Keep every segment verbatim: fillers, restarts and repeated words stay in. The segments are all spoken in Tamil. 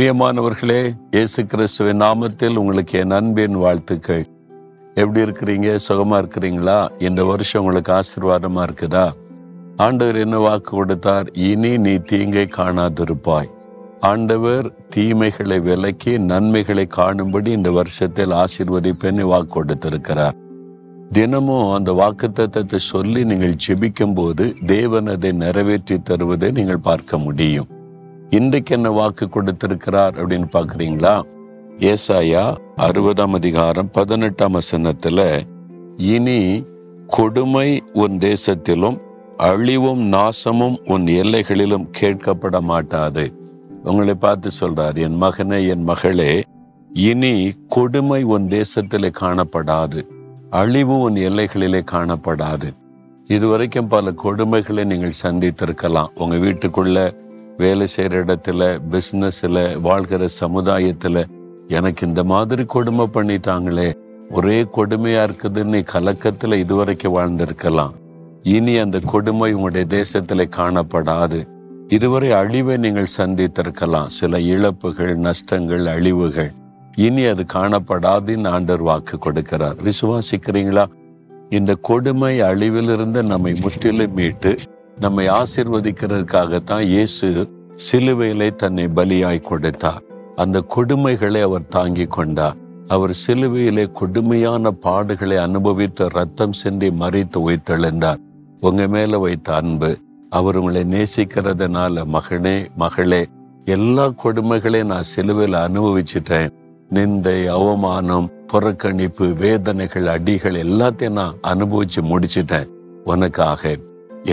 பிரியமானவர்களே, இயேசு கிறிஸ்துவின் நாமத்தில் உங்களுக்கு என் அன்பின் வாழ்த்துக்கள். எப்படி இருக்கிறீங்க? சுகமாக இருக்கிறீங்களா? இந்த வருஷம் உங்களுக்கு ஆசீர்வாதமாக இருக்குதா? ஆண்டவர் என்ன வாக்கு கொடுத்தார்? இனி நீ தீங்கை காணாதிருப்பாய். ஆண்டவர் தீமைகளை விலக்கி நன்மைகளை காணும்படி இந்த வருஷத்தில் ஆசீர்வதிப்பேன்னு வாக்கு கொடுத்திருக்கிறார். தினமும் அந்த வாக்குத்தத்தத்தை சொல்லி நீங்கள் ஜெபிக்கும் போது தேவன் அதை நிறைவேற்றி தருவதை நீங்கள் பார்க்க முடியும். இன்றைக்கு என்ன வாக்கு கொடுத்திருக்கிறார் அப்படின்னு பார்க்குறீங்களா? ஏசாயா அறுபதாம் அதிகாரம் பதினெட்டாம் வசனத்தில், இனி கொடுமை உன் தேசத்திலும் அழிவும் நாசமும் உன் எல்லைகளிலும் கேட்கப்பட மாட்டாது. உங்களை பார்த்து சொல்றார், என் மகனே, என் மகளே, இனி கொடுமை உன் தேசத்திலே காணப்படாது, அழிவு உன் எல்லைகளிலே காணப்படாது. இதுவரைக்கும் பல கொடுமைகளை நீங்கள் சந்தித்திருக்கலாம். உங்கள் வீட்டுக்குள்ள, வேலை செய்கிற இடத்துல, பிஸ்னஸில், வாழ்கிற சமுதாயத்தில், எனக்கு இந்த மாதிரி கொடுமை பண்ணிட்டாங்களே, ஒரே கொடுமையாக இருக்குதுன்னு கலக்கத்தில் இதுவரைக்கும் வாழ்ந்திருக்கலாம். இனி அந்த கொடுமை உங்களுடைய தேசத்தில் காணப்படாது. இதுவரை அழிவை நீங்கள் சந்தித்திருக்கலாம், சில இழப்புகள், நஷ்டங்கள், அழிவுகள். இனி அது காணப்படாதுன்னு ஆண்டவர் வாக்கு கொடுக்கிறார். விசுவாசிக்கிறீங்களா? இந்த கொடுமை அழிவிலிருந்து நம்மை முற்றிலும் மீட்டு நம்மை ஆசீர்வதிக்கிறதுக்காகத்தான் இயேசு சிலுவையிலே தன்னை பலியாய் கொடுத்தார். அந்த கொடுமைகளை அவர் தாங்கி கொண்டார். அவர் சிலுவையிலே கொடுமையான பாடுகளை அனுபவித்து ரத்தம் சிந்தி மரித்து உயிர்த்தெழுந்தார். உங்க மேல வைத்த அன்பு, அவர் உங்களை நேசிக்கிறதுனால, மகனே, மகளே, எல்லா கொடுமைகளையும் நான் சிலுவையில் அனுபவிச்சுட்டேன், நிந்தை, அவமானம், புறக்கணிப்பு, வேதனைகள், அடிகள் எல்லாத்தையும் நான் அனுபவிச்சு முடிச்சுட்டேன். உனக்காக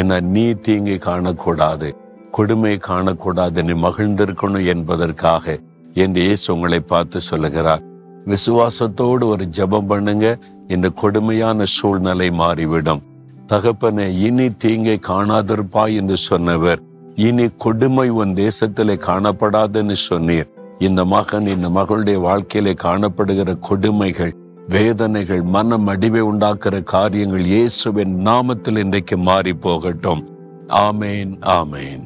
என்ன நீ தீங்கி காணக்கூடாது, கொடுமை காணக்கூடாது, நீ மகிழ்ந்திருக்கணும் என்பதற்காக என்று இயேசு உங்களை பார்த்து சொல்லுகிறார். விசுவாசத்தோடு ஒரு ஜெபம் பண்ணுங்க, இந்த கொடுமையான சூழ்நிலை மாறிவிடும். தகப்பனே, இனி தீங்கை காணாதிருப்பாய் என்று சொன்னவர், இனி கொடுமை உன் தேசத்திலே காணப்படாதுன்னு சொன்னீர். இந்த மகன், இந்த மகளுடைய வாழ்க்கையிலே காணப்படுகிற கொடுமைகள், வேதனைகள், மனம் அடிவை உண்டாக்குற காரியங்கள் இயேசுவின் நாமத்தில் இன்றைக்கு மாறி போகட்டும். ஆமேன், ஆமேன்.